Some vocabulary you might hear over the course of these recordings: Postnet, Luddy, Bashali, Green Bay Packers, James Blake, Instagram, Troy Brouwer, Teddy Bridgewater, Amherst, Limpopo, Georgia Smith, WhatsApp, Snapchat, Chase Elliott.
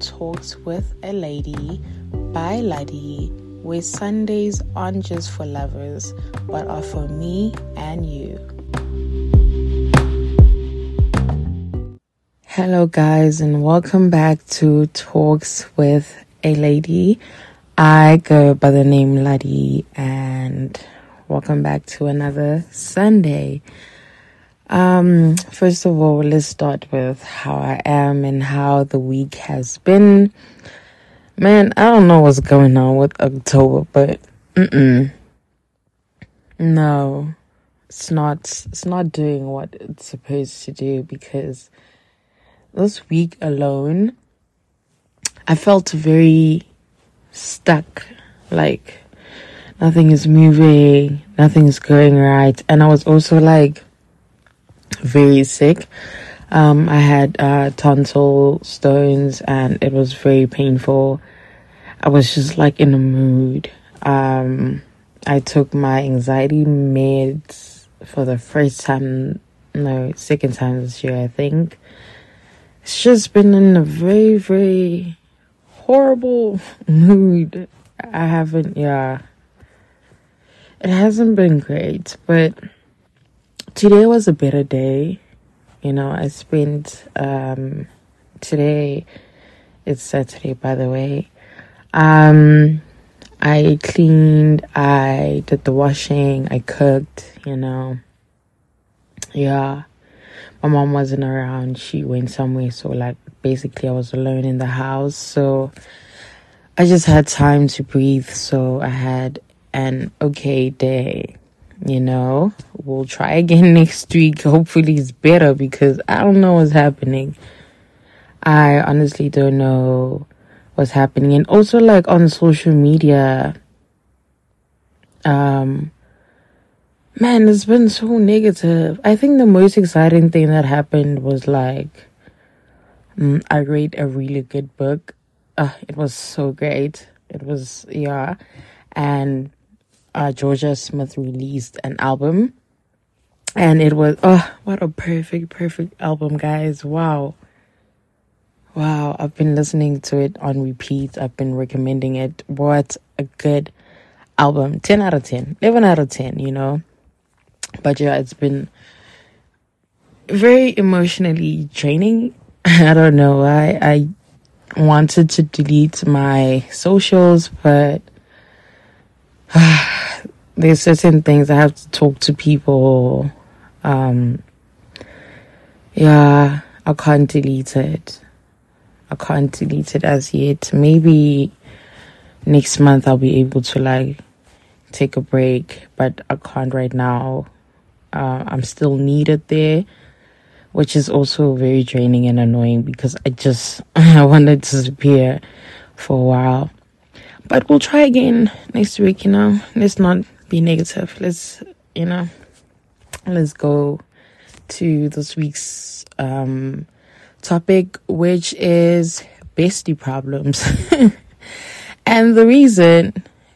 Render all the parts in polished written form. Talks with a Lady by Luddy, where Sundays aren't just for lovers, but are for me and you. Hello guys, and welcome back to Talks with a Lady. I go by the name Luddy, and welcome back to another Sunday. First of all, let's start with how I am and how the week has been. Man, I don't know what's going on with October, but no, it's not doing what it's supposed to do, because this week alone, I felt very stuck, like nothing is moving, nothing's going right, and I was also like very sick. I had tonsil stones and it was very painful. I was just like in a mood. I took my anxiety meds for the second time this year, I think. It's just been in a very, very horrible mood. It hasn't been great, but today was a better day. You know, I spent, today, it's Saturday, by the way, I cleaned, I did the washing, I cooked, you know, yeah, my mom wasn't around, she went somewhere, so, like, basically, I was alone in the house, so I just had time to breathe, so I had an okay day. You know, we'll try again next week. Hopefully it's better, because I don't know what's happening. I honestly don't know what's happening. And also, like, on social media, man, it's been so negative. I think the most exciting thing that happened was, like, I read a really good book. It was so great. It was, yeah. And Georgia Smith released an album, and it was what a perfect album, guys. Wow I've been listening to it on repeat. I've been recommending it. What a good album. 10 out of 10, 11 out of 10, you know. But yeah, it's been very emotionally draining. I don't know why. I wanted to delete my socials, but there's certain things I have to talk to people. Yeah, I can't delete it as yet. Maybe next month I'll be able to, like, take a break, but I can't right now. I'm still needed there, which is also very draining and annoying, because I wanted to disappear for a while. But we'll try again next week, you know. Let's not be negative. Let's go to this week's topic, which is bestie problems. And the reason,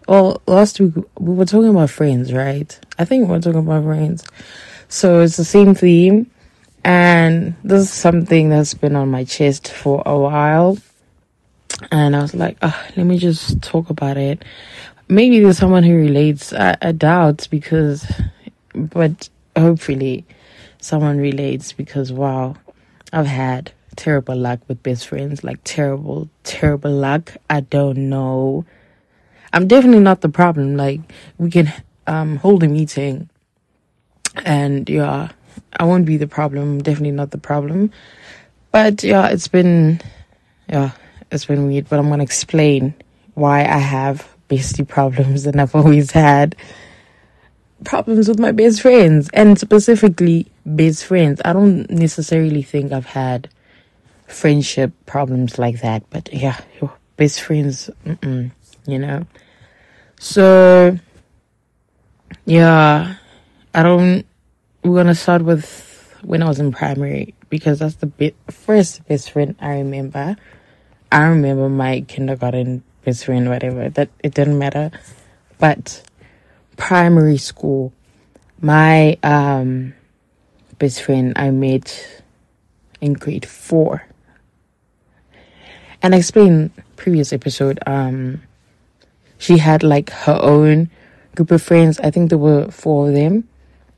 well, last week we were talking about friends, right? I think we were talking about friends. So it's the same theme. And this is something that's been on my chest for a while. And I was like, let me just talk about it. Maybe there's someone who relates. I doubt, but hopefully someone relates, because wow, I've had terrible luck with best friends, like terrible luck. I don't know. I'm definitely not the problem. Like, we can hold a meeting, and yeah, I won't be the problem. I'm definitely not the problem. But yeah, it's been weird, but I'm going to explain why I have bestie problems, and I've always had problems with my best friends, and specifically best friends. I don't necessarily think I've had friendship problems like that, but yeah, best friends, you know. So yeah, we're going to start with when I was in primary, because that's the first best friend I remember. I remember my kindergarten best friend, whatever, that it didn't matter. But primary school, my best friend I met in grade 4. and I explained previous episode, she had like her own group of friends. I think there were 4 of them,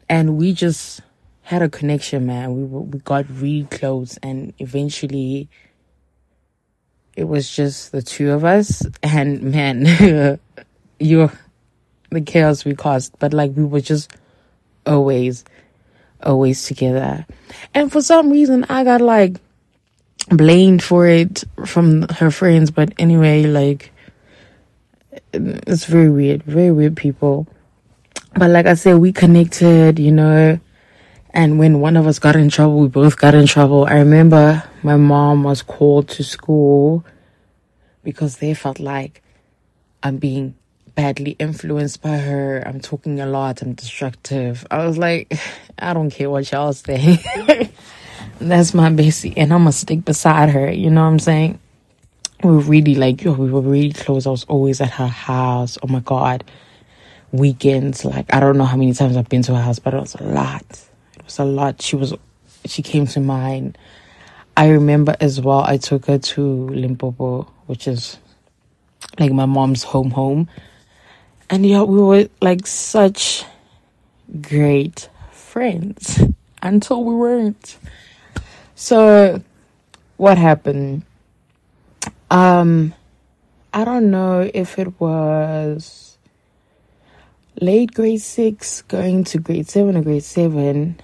and we just had a connection, man. We got really close, and eventually it was just the 2 of us, and man, the chaos we caused. But like, we were just always together. And for some reason, I got like blamed for it from her friends. But anyway, like, it's very weird people. But like I said, we connected, you know. And when one of us got in trouble, we both got in trouble. I remember my mom was called to school because they felt like I'm being badly influenced by her. I'm talking a lot. I'm destructive. I was like, I don't care what y'all say. That's my bestie, and I'm going to stick beside her. You know what I'm saying? We were really like, we were really close. I was always at her house. Oh my God. Weekends. Like, I don't know how many times I've been to her house, but it was a lot. She came to mind. I remember as well, I took her to Limpopo, which is like my mom's home. And yeah, we were like such great friends until we weren't. So what happened? I don't know if it was late grade 6 going to grade 7 or grade 7.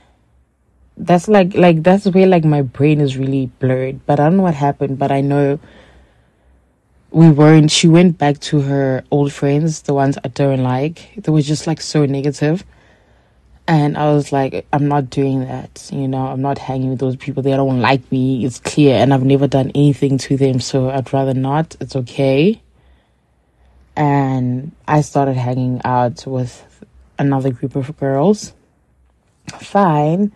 That's like that's where like my brain is really blurred, but I don't know what happened. But I know she went back to her old friends, the ones I don't like. They were just like so negative. And I was like, I'm not doing that, you know. I'm not hanging with those people. They don't like me, it's clear, and I've never done anything to them, so I'd rather not. It's okay. And I started hanging out with another group of girls. Fine.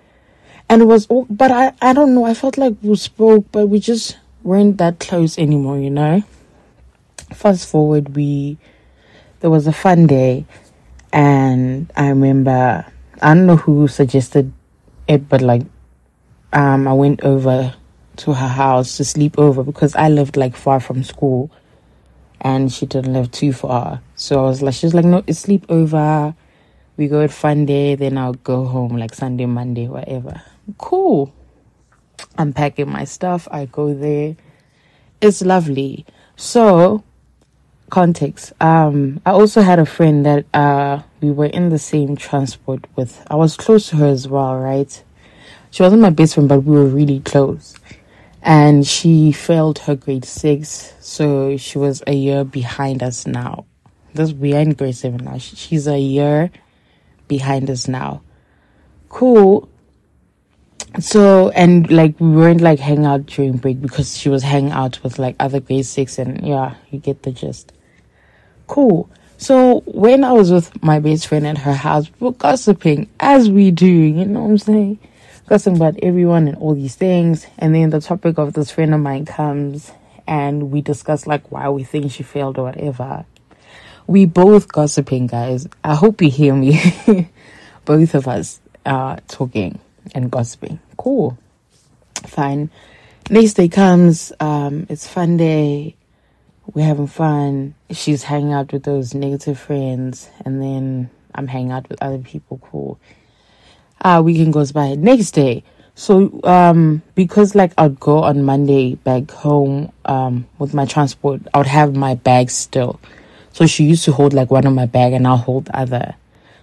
And it was all, but I don't know, I felt like we spoke, but we just weren't that close anymore, you know. Fast forward, there was a fun day, and I remember, I don't know who suggested it, but like, I went over to her house to sleep over, because I lived like far from school, and she didn't live too far. So she was like, no, it's sleep over. We go at fun day, then I'll go home, like Sunday, Monday, whatever. Cool. I'm packing my stuff. I go there. It's lovely. So, context. I also had a friend that we were in the same transport with. I was close to her as well, right? She wasn't my best friend, but we were really close. And she failed her grade 6, so she was a year behind us now. We are in grade 7 now. She's a year behind us now. Cool. So, and like, we weren't like hang out during break, because she was hanging out with like other grade 6, and yeah, you get the gist. Cool. So when I was with my best friend at her house, we were gossiping, as we do, you know what I'm saying, gossiping about everyone and all these things. And then the topic of this friend of mine comes, and we discuss like why we think she failed or whatever. We both gossiping, guys. I hope you hear me. Both of us are talking and gossiping. Cool. Fine. Next day comes. It's fun day. We're having fun. She's hanging out with those negative friends. And then I'm hanging out with other people. Cool. Weekend goes by. Next day. So, because like I'd go on Monday back home, with my transport, I would have my bag still. So she used to hold like one of my bag, and I'll hold the other.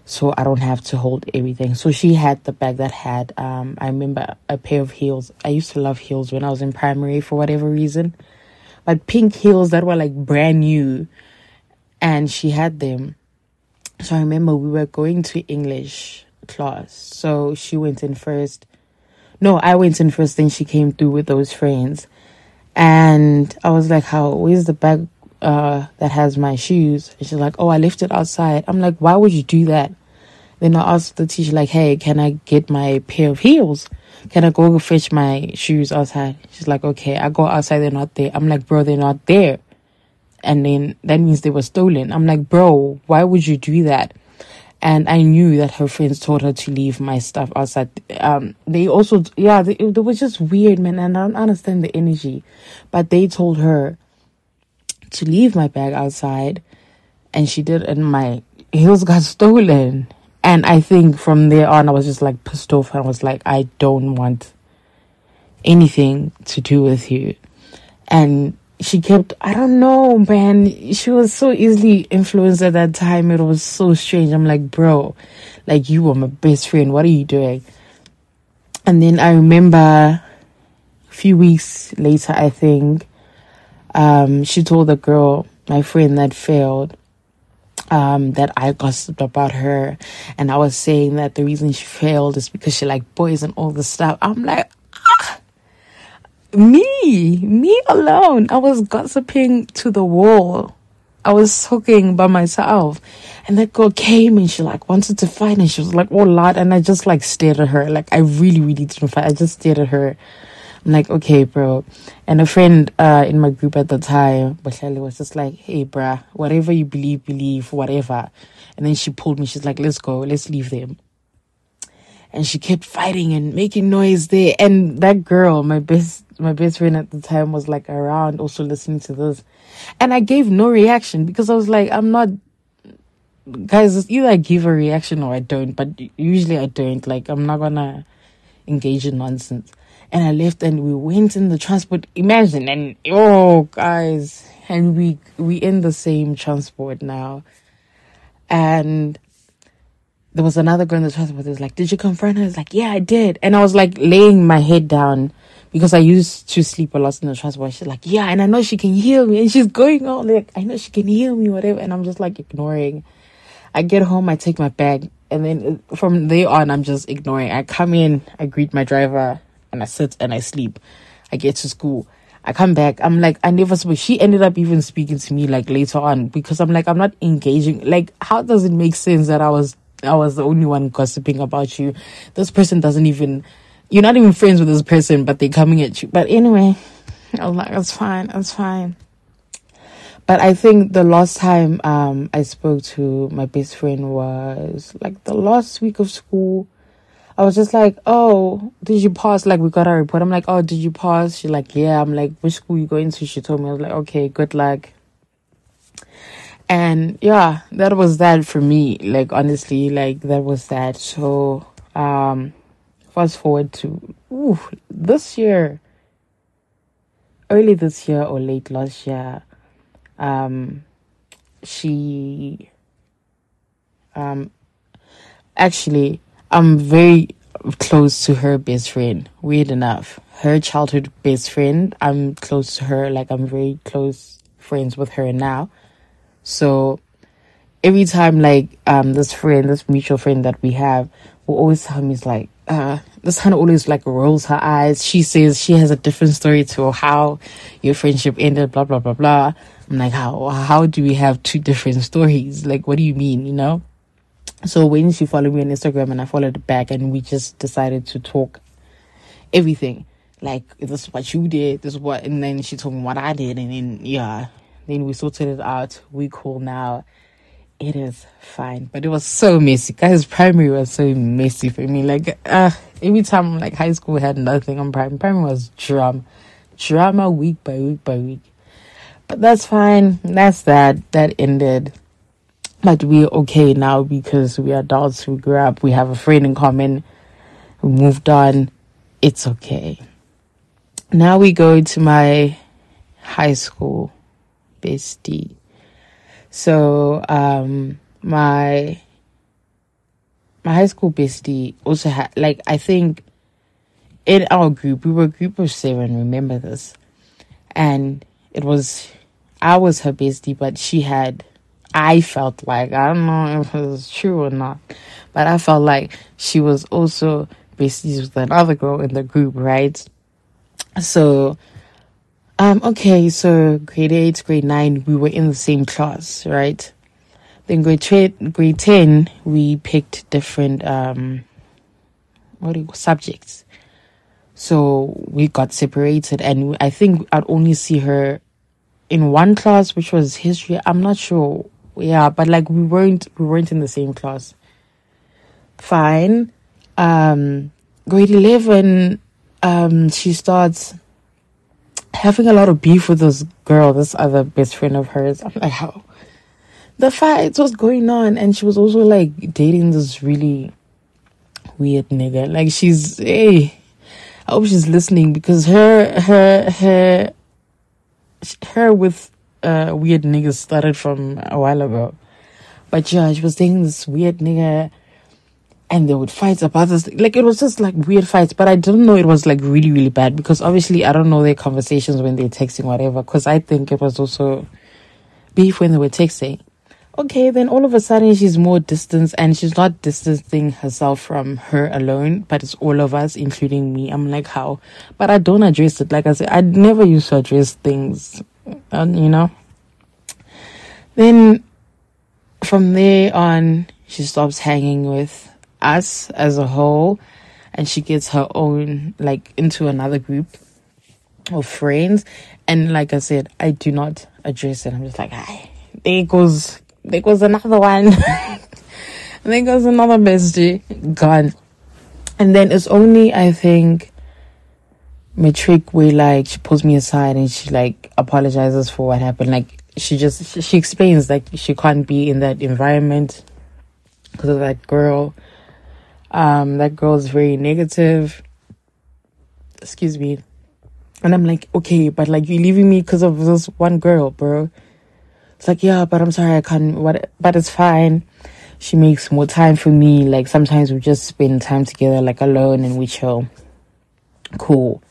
So I don't have to hold everything. So she had the bag that had, I remember a pair of heels. I used to love heels when I was in primary for whatever reason. But pink heels that were like brand new. And she had them. So I remember we were going to English class. So she went in first. No, I went in first. Then she came through with those friends. And I was like, where's the bag that has my shoes? And she's like, oh, I left it outside. I'm like, why would you do that? Then I asked the teacher, like, hey, can I get my pair of heels? Can I go fetch my shoes outside? She's like, okay. I go outside, they're not there. I'm like, bro, they're not there. And then that means they were stolen. I'm like, bro, why would you do that? And I knew that her friends told her to leave my stuff outside. They also, they were just weird, man. And I don't understand the energy. But they told her to leave my bag outside. And she did. And my heels got stolen. And I think from there on, I was just like pissed off. And I was like, I don't want anything to do with you. And she kept, I don't know, man. She was so easily influenced at that time. It was so strange. I'm like, bro, like, you were my best friend. What are you doing? And then I remember a few weeks later, I think, she told the girl, my friend that failed, that I gossiped about her. And I was saying that the reason she failed is because she liked boys and all this stuff. I'm like, me alone. I was gossiping to the wall. I was talking by myself. And that girl came and she like wanted to fight and she was like all loud. And I just like stared at her. Like I really didn't fight. I just stared at her. I'm like, okay, bro. And a friend in my group at the time, Bashali, was just like, hey, bruh, whatever you believe, whatever. And then she pulled me. She's like, let's go. Let's leave them. And she kept fighting and making noise there. And that girl, my best friend at the time, was like around also listening to this, and I gave no reaction because I was like, I'm not, guys, it's either I give a reaction or I don't, but usually I don't, like, I'm not gonna engage in nonsense. And I left and we went in the transport, imagine, and oh guys, and we in the same transport now. And there was another girl in the transport that was like, did you confront her? I was like, yeah, I did. And I was like laying my head down because I used to sleep a lot in the transport. She's like, yeah, and I know she can hear me. And she's going on like, I know she can hear me, whatever. And I'm just like ignoring. I get home, I take my bag. And then from there on, I'm just ignoring. I come in, I greet my driver, and I sit and I sleep. I get to school. I come back. I'm like, I never spoke. She ended up even speaking to me like later on because I'm like, I'm not engaging. Like, how does it make sense that I was the only one gossiping about you? This person doesn't even, you're not even friends with this person, but they're coming at you. But anyway, I was like, that's fine. But I think the last time I spoke to my best friend was like the last week of school. I was just like, oh, did you pass? Like, we got our report. I'm like, oh, did you pass? She's like, yeah. I'm like, which school you going to? She told me. I was like, okay, good luck. And yeah, that was that for me. Like, honestly, like, that was that. So, fast forward to this year, early this year or late last year, she, actually, I'm very close to her best friend, weird enough. Her childhood best friend, I'm close to her, like, I'm very close friends with her now. So every time, like, this mutual friend that we have will always tell me, it's like, this kind of always like rolls her eyes. She says she has a different story to how your friendship ended, blah blah blah blah. I'm like, how do we have two different stories? Like, what do you mean, you know? So when she followed me on Instagram and I followed her back, and we just decided to talk everything, like, this is what you did, this is what, and then she told me what I did, and then yeah. Then we sorted it out. We cool now. It is fine. But it was so messy. Guys, primary was so messy for me. Like, every time, like, high school had nothing on primary. Primary was drama. Drama week by week by week. But that's fine. That's that. That ended. But we're okay now because we are adults. We grew up. We have a friend in common. We moved on. It's okay. Now we go to my high school bestie. So my high school bestie also had, like, I think in our group, we were a group of 7, remember this, and it was, I was her bestie, but she had, I felt like, I don't know if it was true or not, but I felt like she was also besties with another girl in the group, right? So okay, so grade 8, grade 9, we were in the same class, right? Then grade 10, we picked different, subjects. So we got separated, and I think I'd only see her in one class, which was history. I'm not sure. Yeah, but like we weren't in the same class. fine. Grade 11, she starts having a lot of beef with this girl, this other best friend of hers. I'm like, how? The fights was going on, and she was also like dating this really weird nigga. Like, she's, hey, I hope she's listening, because her with weird niggas started from a while ago. But yeah, she was dating this weird nigga, and they would fight about this. Like, it was just like weird fights, but I didn't know it was like really, really bad, because obviously I don't know their conversations when they're texting, whatever, because I think it was also beef when they were texting. Okay, then all of a sudden she's more distanced, and she's not distancing herself from her alone, but it's all of us, including me. I'm like, how? But I don't address it. Like I said, I never used to address things, you know. Then from there on, she stops hanging with us as a whole, and she gets her own, like, into another group of friends. And like I said, I do not address it. I'm just like, hi, there goes another one. There goes another bestie gone. And then it's only, I think, matric where, like, she pulls me aside and she, like, apologizes for what happened. Like, she explains, like, she can't be in that environment because of that girl. That girl's very negative. Excuse me. And I'm like, okay, but, like, you're leaving me because of this one girl, bro. It's like, yeah, but I'm sorry, I can't, what, but it's fine. She makes more time for me. Like, sometimes we just spend time together, like, alone, and we chill. Cool.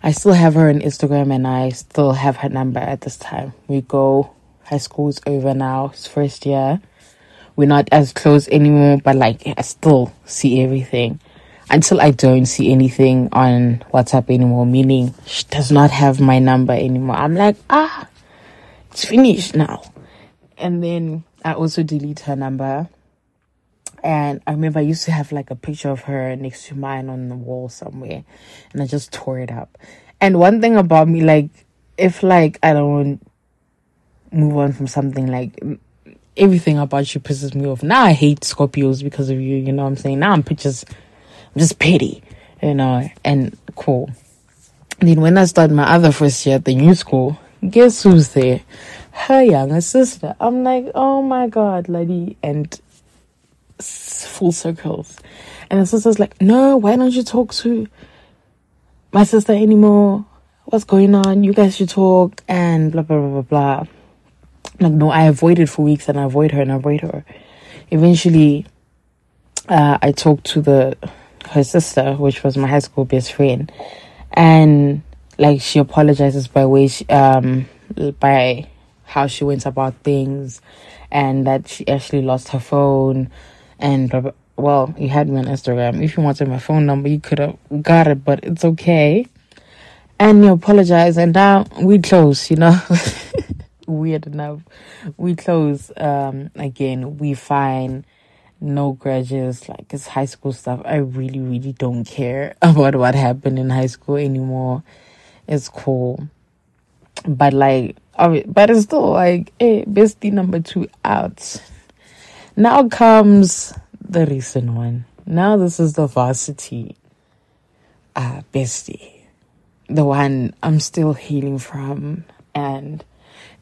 I still have her on Instagram, and I still have her number at this time. We go, high school's over now, it's first year. We're not as close anymore, but, like, I still see everything. Until I don't see anything on WhatsApp anymore, meaning she does not have my number anymore. I'm like, it's finished now. And then I also delete her number. And I remember I used to have, like, a picture of her next to mine on the wall somewhere. And I just tore it up. And one thing about me, like, if, like, I don't move on from something, like, everything about you pisses me off. Now I hate Scorpios because of you, you know what I'm saying? Now I'm just petty, you know, and cool. Then when I start my other first year at the new school, guess who's there? Her younger sister. I'm like, oh my God, Luddy. And full circles. And the sister's like, no, why don't you talk to my sister anymore? What's going on? You guys should talk, and blah, blah, blah, blah, blah. Like, no, I avoided for weeks, and I avoid her, and I avoid her. Eventually, I talked to her sister, which was my high school best friend, and, like, she apologizes by way she, by how she went about things, and that she actually lost her phone, and, well, you had me on Instagram. If you wanted my phone number, you could have got it, but it's okay. And you apologize, and now we close, you know. Weird enough, we close. Again, we fine. No grudges, like, it's high school stuff. I really, really don't care about what happened in high school anymore. It's cool. But, like, but it's still like, hey, bestie number 2 out. Now comes the recent one. Now this is the varsity bestie. The one I'm still healing from. And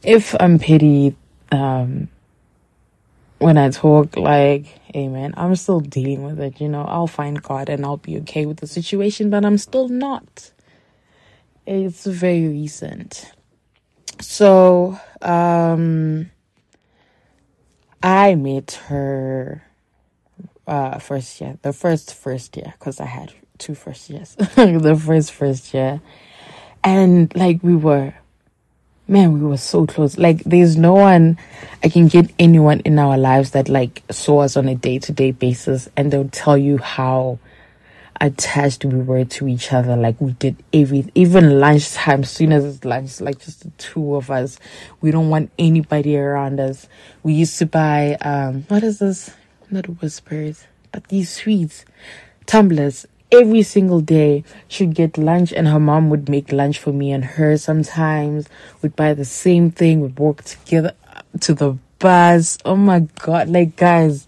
if I'm petty, when I talk, like, hey man, I'm still dealing with it, you know. I'll find God and I'll be okay with the situation, but I'm still not. It's very recent. So, I met her first year, the first year, because I had 2 first years. The first year. And, like, we were so close. Like, there's no one, I can get anyone in our lives that, like, saw us on a day-to-day basis, and they'll tell you how attached we were to each other. Like, we did everything, even lunchtime, as soon as it's lunch, like, just the 2 of us. We don't want anybody around us. We used to buy, what is this? Not Whispers, but these sweets, tumblers. Every single day, she'd get lunch, and her mom would make lunch for me and her sometimes. We'd buy the same thing, we'd walk together to the bus. Oh my God, like, guys,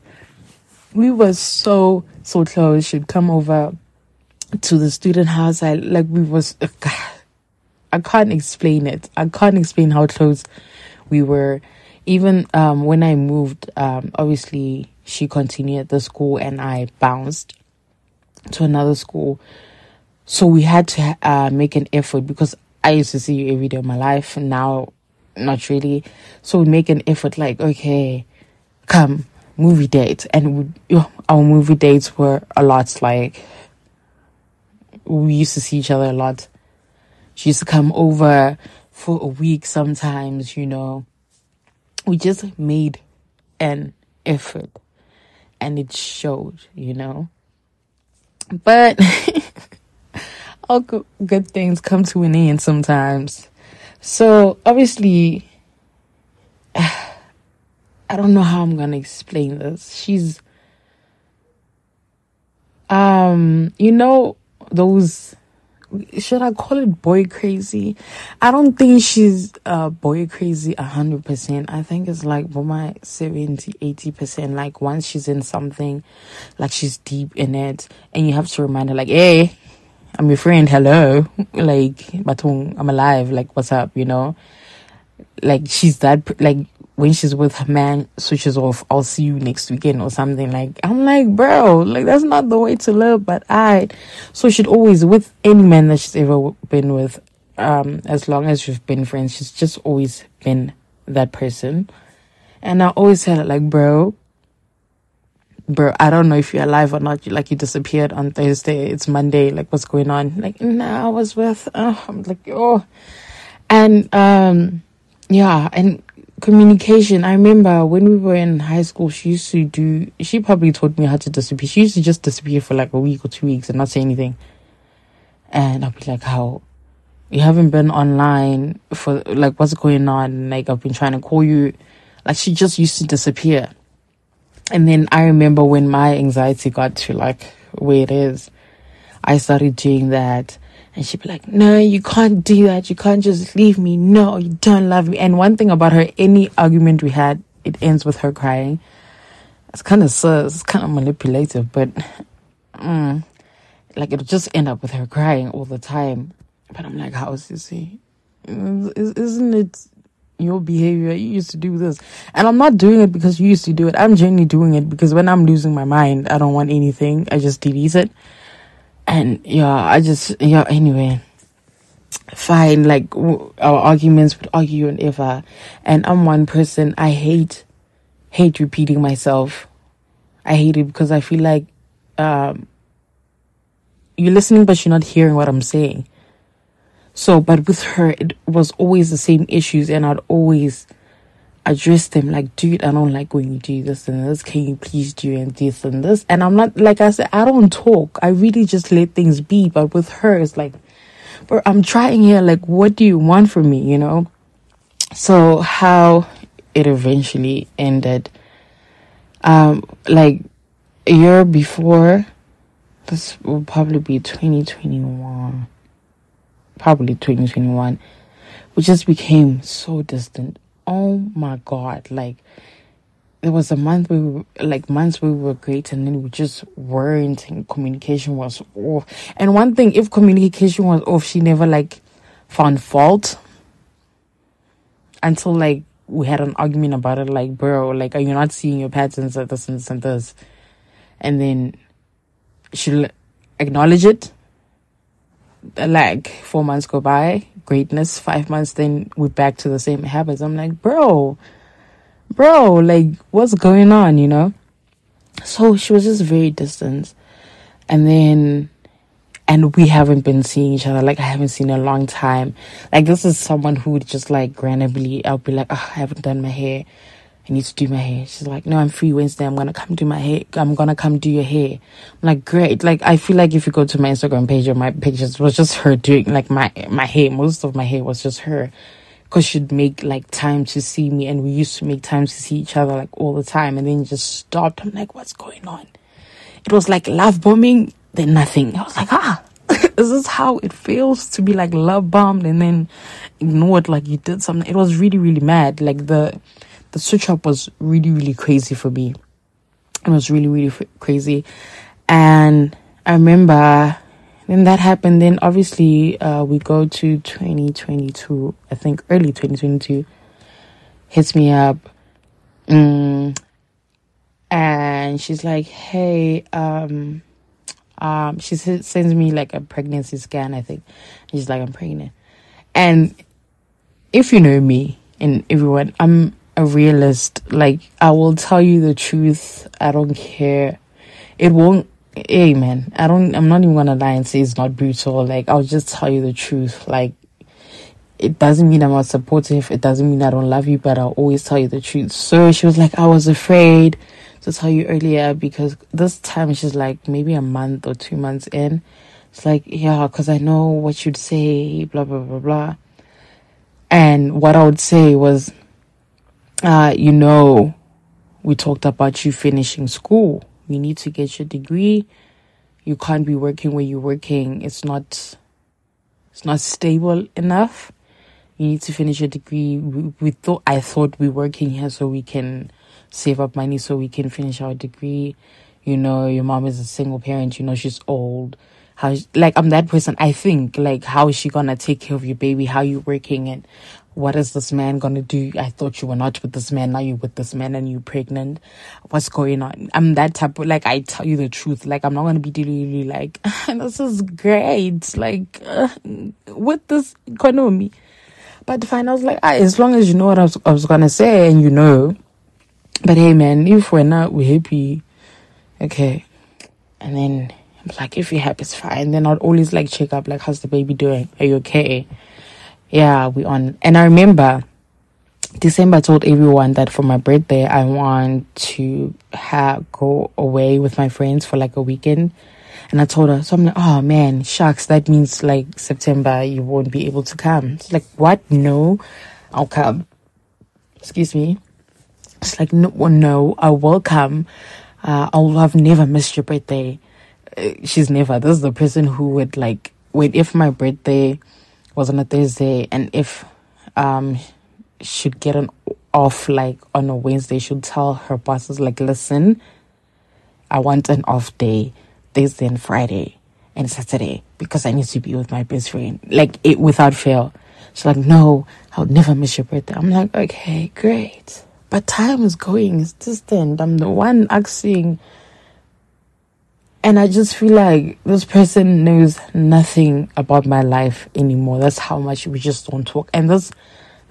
we were so close. She'd come over to the student house. I can't explain it. I can't explain how close we were. Even when I moved, obviously she continued at the school and I bounced to another school. So we had to make an effort, because I used to see you every day of my life. Now, not really. So we'd make an effort, like, okay, come, movie date. And our movie dates were a lot, like, we used to see each other a lot. She used to come over for a week sometimes, you know. We just made an effort. And it showed, you know. But all good things come to an end sometimes. So, obviously, I don't know how I'm going to explain this. She's, you know, those, should I call it boy crazy? I don't think she's boy crazy 100%. I think it's like for my 70, 80%. Like, once she's in something, like, she's deep in it. And you have to remind her, like, hey, I'm your friend, hello, like, I'm alive, like, what's up, you know? Like, she's that, like, when she's with her man, switches off, I'll see you next weekend or something. Like, I'm like, bro, like, that's not the way to live, but so she'd always, with any man that she's ever been with, as long as we've been friends, she's just always been that person. And I always said, like, bro, I don't know if you're alive or not. You disappeared on Thursday. It's Monday. Like, what's going on? Like, I was with. I'm like, oh, and yeah, and communication. I remember when we were in high school, she probably taught me how to disappear. She used to just disappear for like a week or 2 weeks and not say anything. And I'll be like, how? You haven't been online for, like, what's going on? Like, I've been trying to call you. Like, she just used to disappear. And then I remember when my anxiety got to, like, where it is, I started doing that. And she'd be like, no, you can't do that. You can't just leave me. No, you don't love me. And one thing about her, any argument we had, it ends with her crying. It's kind of sus. It's kind of manipulative. But, like, it'll just end up with her crying all the time. But I'm like, how, Sissy? Isn't it your behavior? You used to do this, and I'm not doing it because you used to do it. I'm genuinely doing it because when I'm losing my mind, I don't want anything. I just delete it. And anyway, fine. Like, our arguments, would argue and ever. And I'm one person, I hate repeating myself. I hate it because I feel like you're listening but you're not hearing what I'm saying. So, but with her, it was always the same issues, and I'd always address them, like, dude, I don't like when you do this and this. Can you please do this and this? And I'm not, like I said, I don't talk. I really just let things be. But with her, it's like, bro, I'm trying here. Like, what do you want from me, you know? So, how it eventually ended. Like, a year before, this will probably be 2021. Probably 2021, we just became so distant. Oh my God. Like, there was a month where we were great, and then we just weren't, and communication was off. And one thing, if communication was off, she never, like, found fault until, like, we had an argument about it. Like, bro, like, are you not seeing your patterns of this and this and this? And then she'll acknowledge it. Like, 4 months go by, greatness. 5 months, then we're back to the same habits. I'm like, bro, like, what's going on, you know? So she was just very distant. And then, and we haven't been seeing each other. Like, I haven't seen her a long time. Like, this is someone who would just, like, randomly, I'll be like, oh, I haven't done my hair. I need to do my hair. She's like, no, I'm free Wednesday. I'm going to come do my hair. I'm going to come do your hair. I'm like, great. Like, I feel like if you go to my Instagram page or my pictures, it was just her doing, like, my hair. Most of my hair was just her. Because she'd make, like, time to see me. And we used to make time to see each other, like, all the time. And then just stopped. I'm like, what's going on? It was like love bombing, then nothing. I was like, This is how it feels to be, like, love bombed and then ignored, like you did something. It was really, really mad. Like, the switch up was really, really crazy for me. It was really, really crazy. And I remember then that happened. Then obviously we go to 2022, I think early 2022. Hits me up. And she's like, hey, she sends me like a pregnancy scan, I think. And she's like, I'm pregnant. And if you know me and everyone, I'm a realist. Like, I will tell you the truth. I don't care. It won't, hey man, I'm not even gonna lie and say it's not brutal. Like, I'll just tell you the truth. Like, it doesn't mean I'm not supportive. It doesn't mean I don't love you, but I'll always tell you the truth. So she was like, I was afraid to tell you earlier because this time she's like maybe a month or 2 months in. It's like, yeah, because I know what you'd say, blah, blah, blah, blah. And what I would say was, you know, we talked about you finishing school. You need to get your degree. You can't be working where you're working. It's not stable enough. You need to finish your degree. I thought we working here so we can save up money so we can finish our degree. You know, your mom is a single parent. You know, she's old. I'm that person. I think, like, how is she gonna take care of your baby? How you working? And what is this man gonna do? I thought you were not with this man. Now you're with this man and you're pregnant. What's going on? I'm that type of, like, I tell you the truth. Like, I'm not gonna be really like, this is great. Like, with this economy. But fine, I was like, as long as you know what I was gonna say and you know. But hey, man, if we're not, we're happy. Okay. And then I'm like, if you're happy, it's fine. Then I'd always, like, check up, like, how's the baby doing? Are you okay? Yeah, we on. And I remember December, I told everyone that for my birthday, I want to go away with my friends for, like, a weekend. And I told her, so I'm like, oh, man, shucks, that means, like, September, you won't be able to come. It's like, what? No, I'll come. Excuse me. It's like, no, I will come. I've never missed your birthday. This is the person who would, like, if my birthday was on a Thursday and if she'd get an off, like, on a Wednesday, she'd tell her bosses, like, listen, I want an off day, Thursday and Friday and Saturday because I need to be with my best friend. Like, it without fail. She's like, no, I'll never miss your birthday. I'm like, okay, great. But time is going, it's distant. I'm the one asking. And I just feel like this person knows nothing about my life anymore. That's how much we just don't talk. And this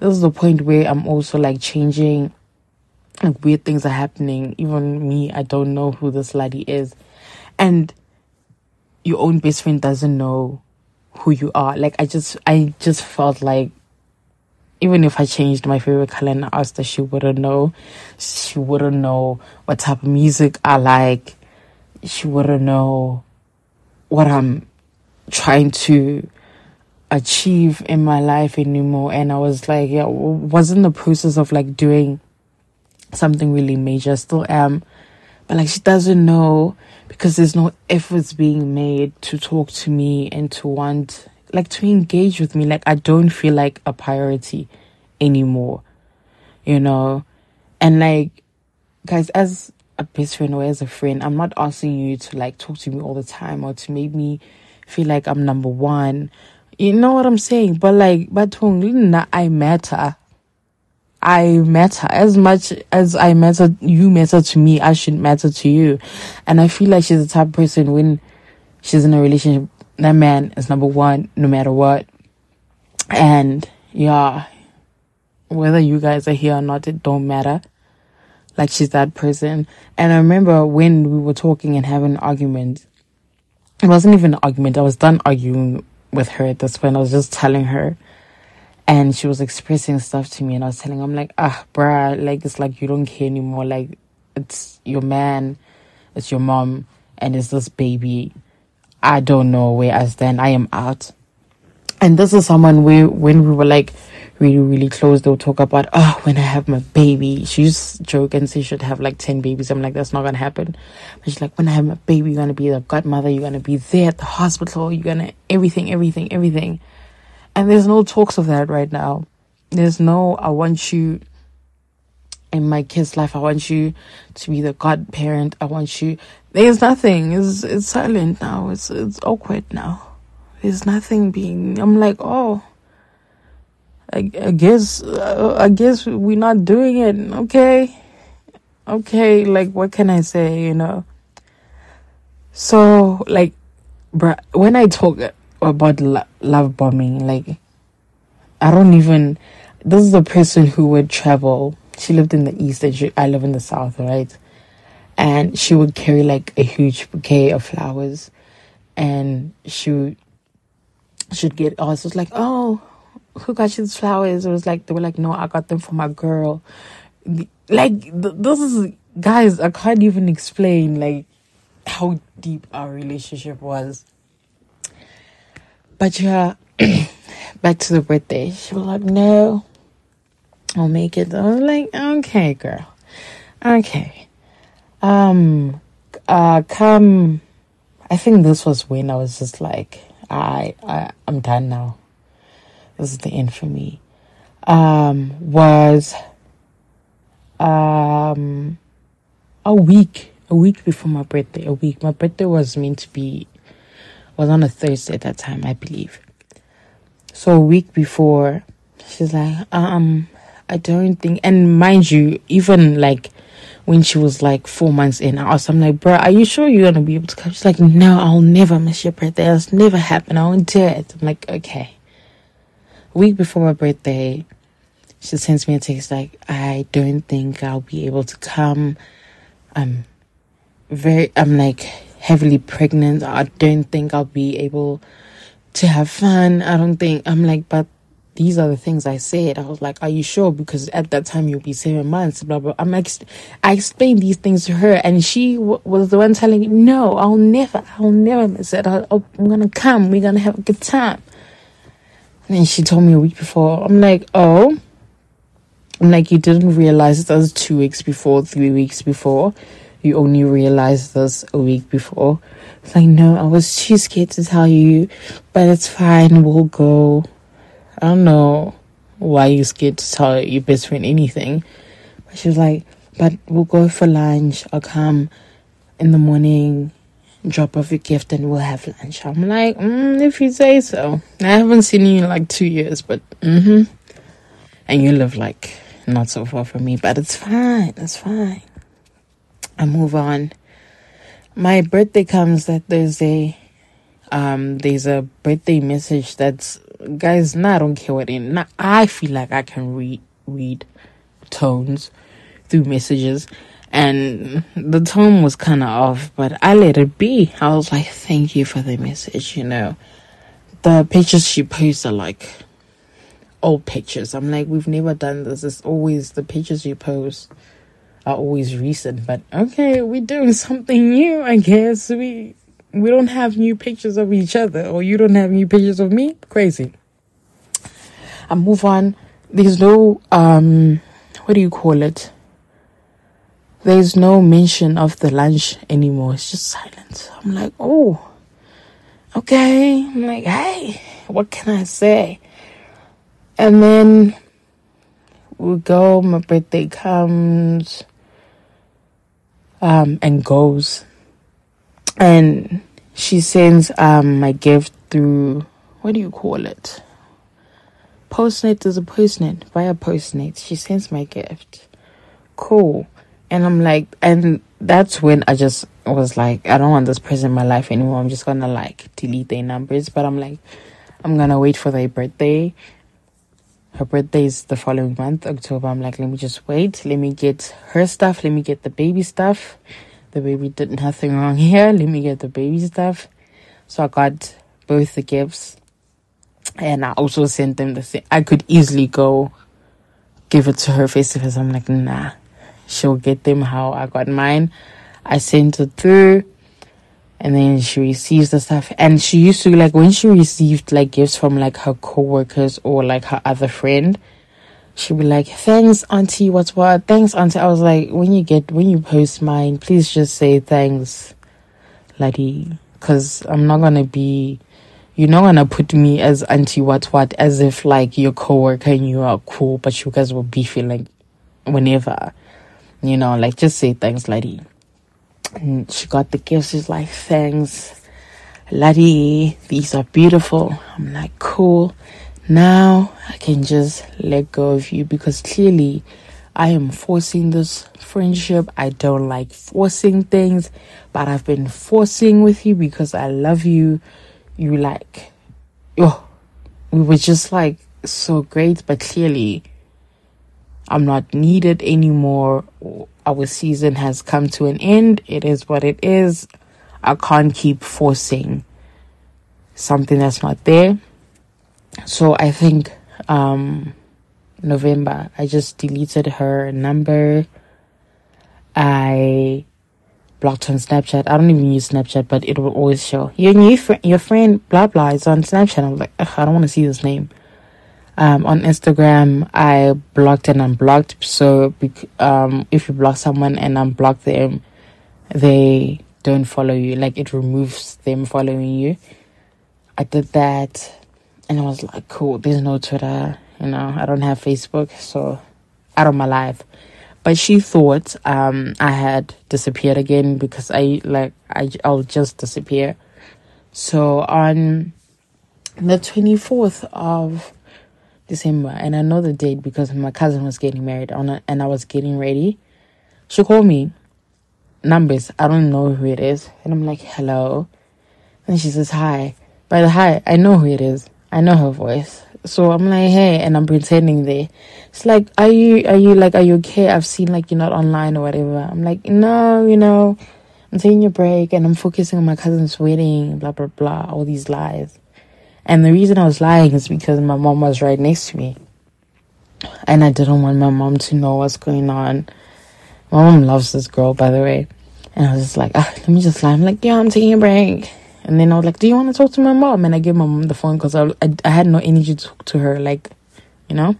is the point where I'm also, like, changing. Like, weird things are happening. Even me, I don't know who this Luddy is. And your own best friend doesn't know who you are. Like, I just felt like even if I changed my favorite color and asked her, she wouldn't know. She wouldn't know what type of music I like. She wouldn't know what I'm trying to achieve in my life anymore. And I was like, yeah, was in the process of, like, doing something really major. I still am. But, like, she doesn't know because there's no efforts being made to talk to me and to want, like, to engage with me. Like, I don't feel like a priority anymore, you know? And, like, guys, as a best friend or as a friend, I'm not asking you to, like, talk to me all the time or to make me feel like I'm number one. You know what I'm saying? But, like, I matter. As much as I matter, you matter to me, I should matter to you. And I feel like she's the type of person when she's in a relationship, that man is number one, no matter what. And, yeah, whether you guys are here or not, it don't matter. Like, she's that person. And I remember when we were talking and having an argument. It wasn't even an argument. I was done arguing with her at this point. I was just telling her. And she was expressing stuff to me. And I was telling her, I'm like, bruh, like, it's like you don't care anymore. Like, it's your man, it's your mom, and it's this baby. I don't know where I stand. I am out. And this is someone where when we were, like, really, really close, they'll talk about, when I have my baby. She used to joke and say she should have, like, 10 babies. I'm like, that's not going to happen. But she's like, when I have my baby, you're going to be the godmother. You're going to be there at the hospital. You're going to everything. And there's no talks of that right now. There's no, I want you in my kid's life. I want you to be the godparent. I want you. There's nothing. It's silent now. It's awkward now. There's nothing being. I'm like, oh, I guess we're not doing it. Okay. Like, what can I say? You know. So, like, bruh, when I talk about love bombing, like, I don't even. This is a person who would travel. She lived in the east and I live in the south, right? And she would carry like a huge bouquet of flowers, and she'd get us. It was like, oh, who got you these flowers? It was like, they were like, no, I got them for my girl. Like, this is, guys, I can't even explain like how deep our relationship was. But yeah, back to the birthday. She was like, no, I'll make it. I was like, okay, girl. Okay. Come. I think this was when I was just like, I'm done now. This is the end for me. Was a week before my birthday. My birthday was meant to be, was on a Thursday at that time, I believe. So a week before, she's like, I don't think, and mind you, even like when she was like 4 months in, I asked, I'm like, bro, are you sure you're gonna be able to come? She's like, no, I'll never miss your birthday. That's never happened. I won't do it. I'm like, okay. A week before my birthday, she sends me a text like, I don't think I'll be able to come. I'm like heavily pregnant. I don't think I'll be able to have fun. I don't think. I'm like, but these are the things I said. I was like, are you sure? Because at that time, you'll be 7 months, blah, blah. I explained these things to her, and she was the one telling me, no, I'll never miss it. I'm going to come. We're going to have a good time. And then she told me a week before. I'm like, oh. I'm like, you didn't realize this 2 weeks before, 3 weeks before. You only realized this a week before. It's like, no, I was too scared to tell you, but it's fine. We'll go. I don't know why you're scared to tell your best friend anything. But she was like, but we'll go for lunch. I'll come in the morning, drop off your gift, and we'll have lunch. I'm like, if you say so. I haven't seen you in like 2 years, but And you live like not so far from me, but it's fine. It's fine. I move on. My birthday comes that Thursday. There's a birthday message that's, guys, nah, I don't care what it is. Nah, I feel like I can read tones through messages. And the tone was kind of off, but I let it be. I was like, thank you for the message, you know. The pictures she posts are like old pictures. I'm like, we've never done this. It's always the pictures you post are always recent. But okay, we're doing something new, I guess. We don't have new pictures of each other, or you don't have new pictures of me. Crazy. I move on. There's no, what do you call it? There's no mention of the lunch anymore. It's just silence. I'm like, oh, okay. I'm like, hey, what can I say? And then we go, my birthday comes, and goes. And she sends my gift through, what do you call it? Postnet is a postnet, via postnet. She sends my gift. Cool. And I'm like, and that's when I just was like, I don't want this person in my life anymore. I'm just going to like delete their numbers. But I'm like, I'm going to wait for their birthday. Her birthday is the following month, October. I'm like, let me just wait. Let me get her stuff. Let me get the baby stuff. The baby did nothing wrong here. Let me get the baby stuff. So I got both the gifts. And I also sent them the thing. I could easily go give it to her face to face. I'm like, nah. She'll get them how I got mine. I sent it through. And then she receives the stuff. And she used to, like, when she received, like, gifts from, like, her co-workers or, like, her other friend, she'd be like, thanks, auntie, what's what? Thanks, auntie. I was like, when you post mine, please just say thanks, Luddy. Because I'm not going to be, you're not going to put me as auntie what, as if, like, your co-worker and you are cool, but you guys were beefing, like, whenever, you know, like, just say thanks, Luddy. And she got the gifts. She's like, thanks, Luddy, these are beautiful. I'm like, cool. Now I can just let go of you, because clearly I am forcing this friendship. I don't like forcing things, but I've been forcing with you because I love you. You like, oh, we were just like so great, but clearly I'm not needed anymore. Our season has come to an end. It is what it is. I can't keep forcing something that's not there. So I think November, I just deleted her number. I blocked on Snapchat. I don't even use Snapchat, but it will always show your friend blah blah is on Snapchat. I'm like, I don't want to see this name. On Instagram, I blocked and unblocked. So if you block someone and unblock them, they don't follow you. Like, it removes them following you. I did that. And I was like, cool, there's no Twitter, you know, I don't have Facebook, so out of my life. But she thought I had disappeared again, because I'll just disappear. So on the 24th of December, and I know the date because my cousin was getting married and I was getting ready, she called me, numbers, I don't know who it is. And I'm like, hello. And she says, hi. By the hi, I know who it is. I know her voice. So I'm like, hey, and I'm pretending there. It's like, are you okay? I've seen, like, you're not online or whatever. I'm like, no, you know, I'm taking a break and I'm focusing on my cousin's wedding, blah, blah, blah, all these lies. And the reason I was lying is because my mom was right next to me. And I didn't want my mom to know what's going on. My mom loves this girl, by the way. And I was just like, let me just lie. I'm like, yeah, I'm taking a break. And then I was like, do you want to talk to my mom? And I gave my mom the phone because I had no energy to talk to her. Like, you know?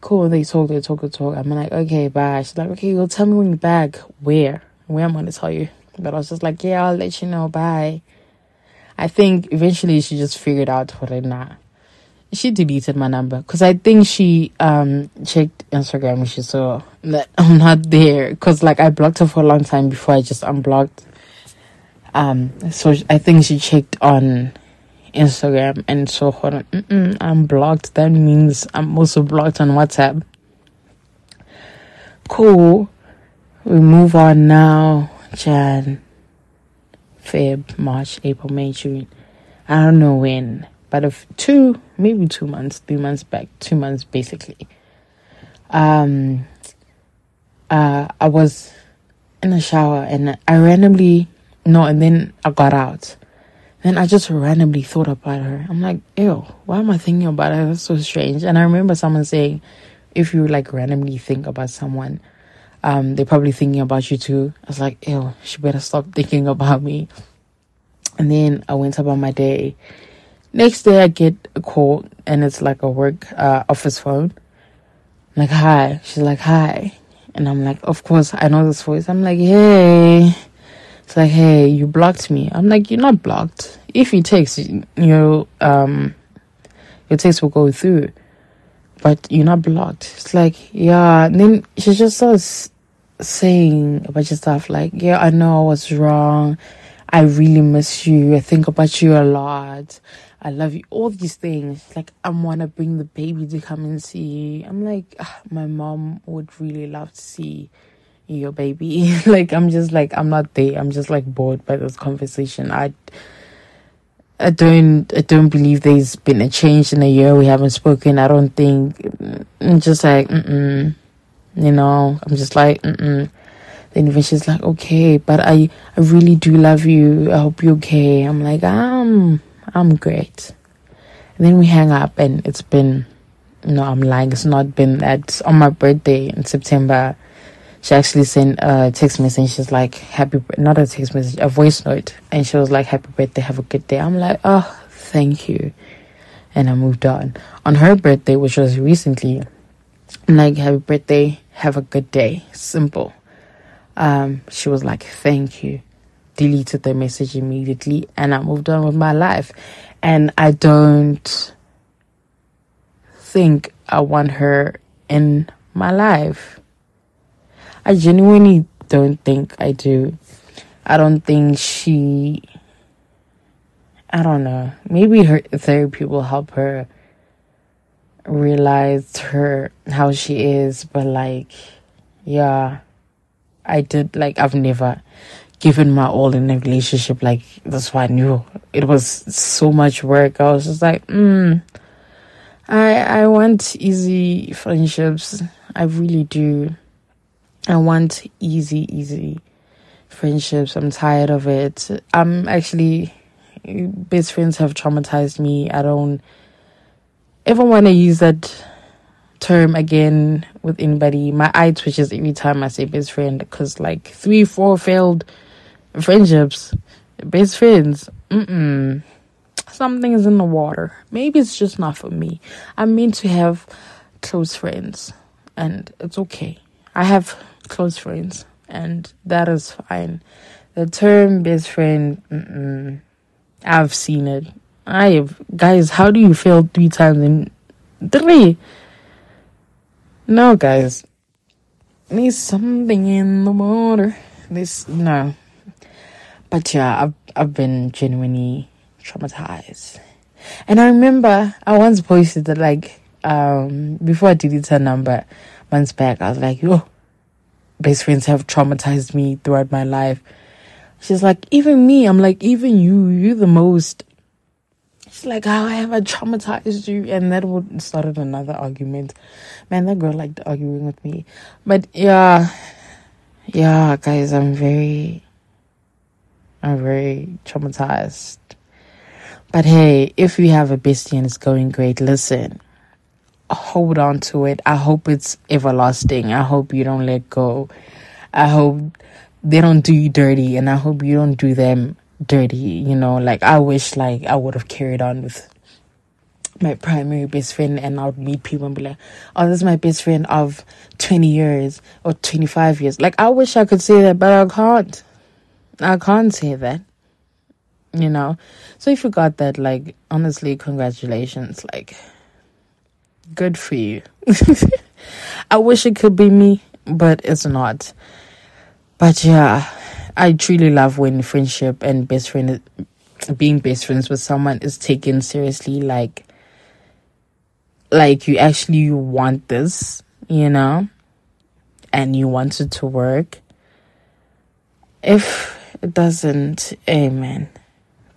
Cool, they talk. I'm like, okay, bye. She's like, okay, well, tell me when you're back. Where I'm going to tell you. But I was just like, yeah, I'll let you know. Bye. I think eventually she just figured out what it not. She deleted my number because I think she checked Instagram and she saw that I'm not there. Because, like, I blocked her for a long time before I just unblocked. So I think she checked on Instagram and so hold on, I'm blocked. That means I'm also blocked on WhatsApp. Cool. We move on now. Jan, Feb, March, April, May, June. I don't know when, but maybe 2 months, 3 months back, 2 months basically. I was in the shower and then I got out. Then I just randomly thought about her. I'm like, ew, why am I thinking about her? That's so strange. And I remember someone saying, if you, like, randomly think about someone, they're probably thinking about you too. I was like, ew, she better stop thinking about me. And then I went about my day. Next day I get a call, and it's like a work office phone. I'm like, hi. She's like, hi. And I'm like, of course, I know this voice. I'm like, hey. It's like, hey, you blocked me. I'm like, you're not blocked. If you text, your text will go through, but you're not blocked. It's like, yeah. And then she just starts saying a bunch of stuff like, yeah, I know I was wrong. I really miss you. I think about you a lot. I love you. All these things. Like, I want to bring the baby to come and see you. I'm like, my mom would really love to see your baby. Like, I'm just like, I'm not there. I'm just like bored by this conversation. I don't believe there's been a change in a year. We haven't spoken. I don't think. I'm just like, you know, I'm just like, Then she's like, okay, but I really do love you. I hope you're okay. I'm like, I'm great. And then we hang up, and it's been, no, I'm lying. It's not been that. It's on my birthday in September. She actually sent a text message. She's like, a voice note. And she was like, happy birthday, have a good day. I'm like, oh, thank you. And I moved on. On her birthday, which was recently, I'm like, happy birthday, have a good day. Simple. She was like, thank you. Deleted the message immediately. And I moved on with my life. And I don't think I want her in my life. I genuinely don't think I do. I don't think she... I don't know. Maybe her therapy will help her realize her how she is. But like, yeah, I did. Like, I've never given my all in a relationship. Like, that's why I knew it was so much work. I was just like, I want easy friendships. I really do. I want easy friendships. I'm tired of it. I'm actually... best friends have traumatized me. I don't ever want to use that term again with anybody. My eye twitches every time I say best friend, because like 3-4 failed friendships, best friends, something is in the water. Maybe it's just not for me. I'm meant to have close friends, and it's okay. I have close friends, and that is fine. The term best friend, I've seen it. Guys, how do you fail 3 times in 3? No, guys. There's something in the water. No. But yeah, I've been genuinely traumatized. And I remember I once posted that, like, before I deleted her number months back, I was like, yo, best friends have traumatized me throughout my life. She's like, even me. I'm like, even you the most. She's like, how have I traumatized you? And that would started another argument. Man, that girl liked arguing with me. But yeah, guys, I'm very traumatized. But hey, if you have a bestie and it's going great, listen, hold on to it. I hope it's everlasting. I hope you don't let go. I hope they don't do you dirty, and I hope you don't do them dirty, you know. Like, I wish, like, I would have carried on with my primary best friend, and I would meet people and be like, oh, this is my best friend of 20 years or 25 years. Like, I wish I could say that, but I can't. I can't say that, you know. So if you got that, like, honestly, congratulations. Like, good for you. I wish it could be me, but it's not. But yeah, I truly love when friendship and being best friends with someone is taken seriously. Like you actually want this, you know, and you want it to work. If it doesn't, amen.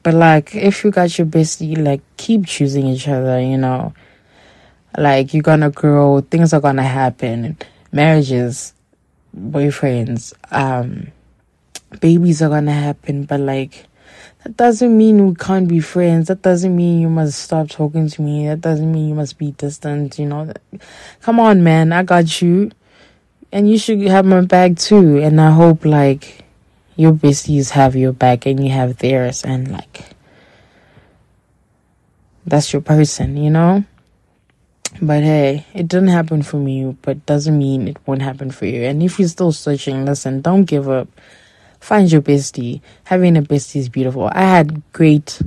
But like, if you got your bestie, like, keep choosing each other, you know. Like, you're gonna grow, things are gonna happen, marriages, boyfriends, babies are gonna happen. But like, that doesn't mean we can't be friends. That doesn't mean you must stop talking to me. That doesn't mean you must be distant, you know. Come on, man, I got you, and you should have my back too. And I hope, like, your besties have your back and you have theirs, and like, that's your person, you know. But hey, it didn't happen for me, but doesn't mean it won't happen for you. And if you're still searching, listen, don't give up. Find your bestie. Having a bestie is beautiful. I have great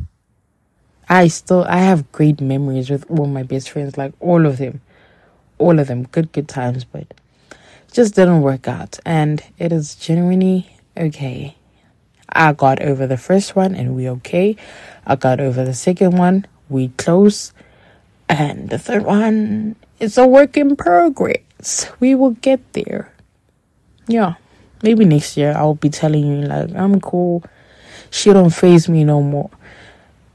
memories with all my best friends, like all of them. All of them. Good times, but it just didn't work out. And it is genuinely okay. I got over the first one and we okay. I got over the second one. We close. And the third one is a work in progress. We will get there. Yeah. Maybe next year I'll be telling you, like, I'm cool. She don't faze me no more.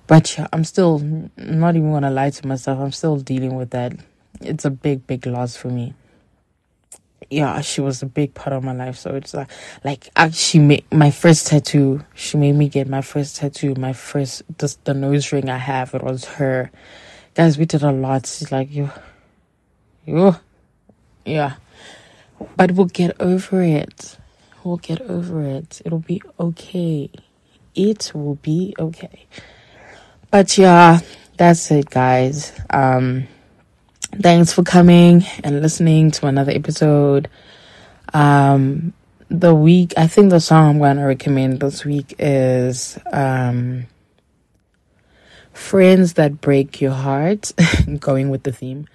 But yeah, I'm still not even going to lie to myself. I'm still dealing with that. It's a big, big loss for me. Yeah, she was a big part of my life. So it's she made me get my first tattoo. The nose ring I have, it was her. Guys, we did a lot. She's like, you. Yeah. But we'll get over it. We'll get over it. It'll be okay. It will be okay. But yeah, that's it, guys. Thanks for coming and listening to another episode. I think the song I'm going to recommend this week is... Friends That Break Your Heart, going with the theme.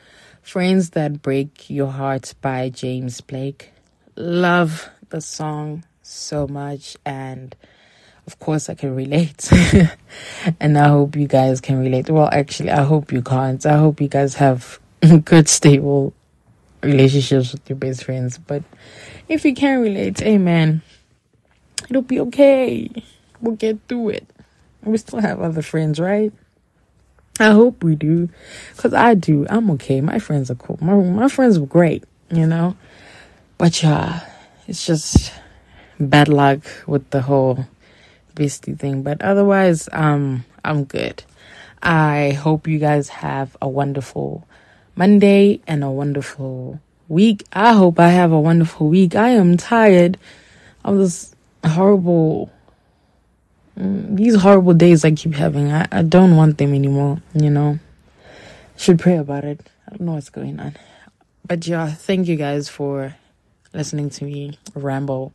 Friends That Break Your Heart by James Blake. Love the song so much, and of course I can relate and I hope you guys can relate. Well, actually, I hope you can't. I hope you guys have good stable relationships with your best friends, but if you can relate, amen, it'll be okay. We'll get through it. We still have other friends, right? I hope we do, because I do. I'm okay. My friends are cool. My friends were great, you know. But yeah, it's just bad luck with the whole bestie thing. But otherwise, I'm good. I hope you guys have a wonderful Monday and a wonderful week. I hope I have a wonderful week. I am tired of this horrible days I keep having. I don't want them anymore, you know. Should pray about it. I don't know what's going on. But yeah, thank you guys for listening to me ramble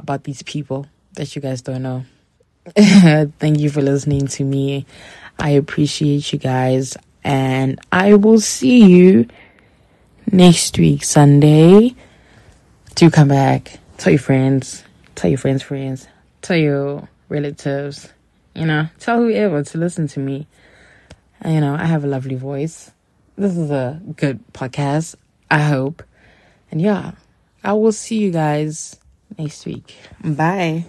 about these people that you guys don't know. Thank you for listening to me. I appreciate you guys. And I will see you next week, Sunday. Do come back. Tell your friends. Tell your friends' friends. Tell your relatives. You know, tell whoever to listen to me. You know, I have a lovely voice. This is a good podcast, I hope. And yeah, I will see you guys next week. Bye.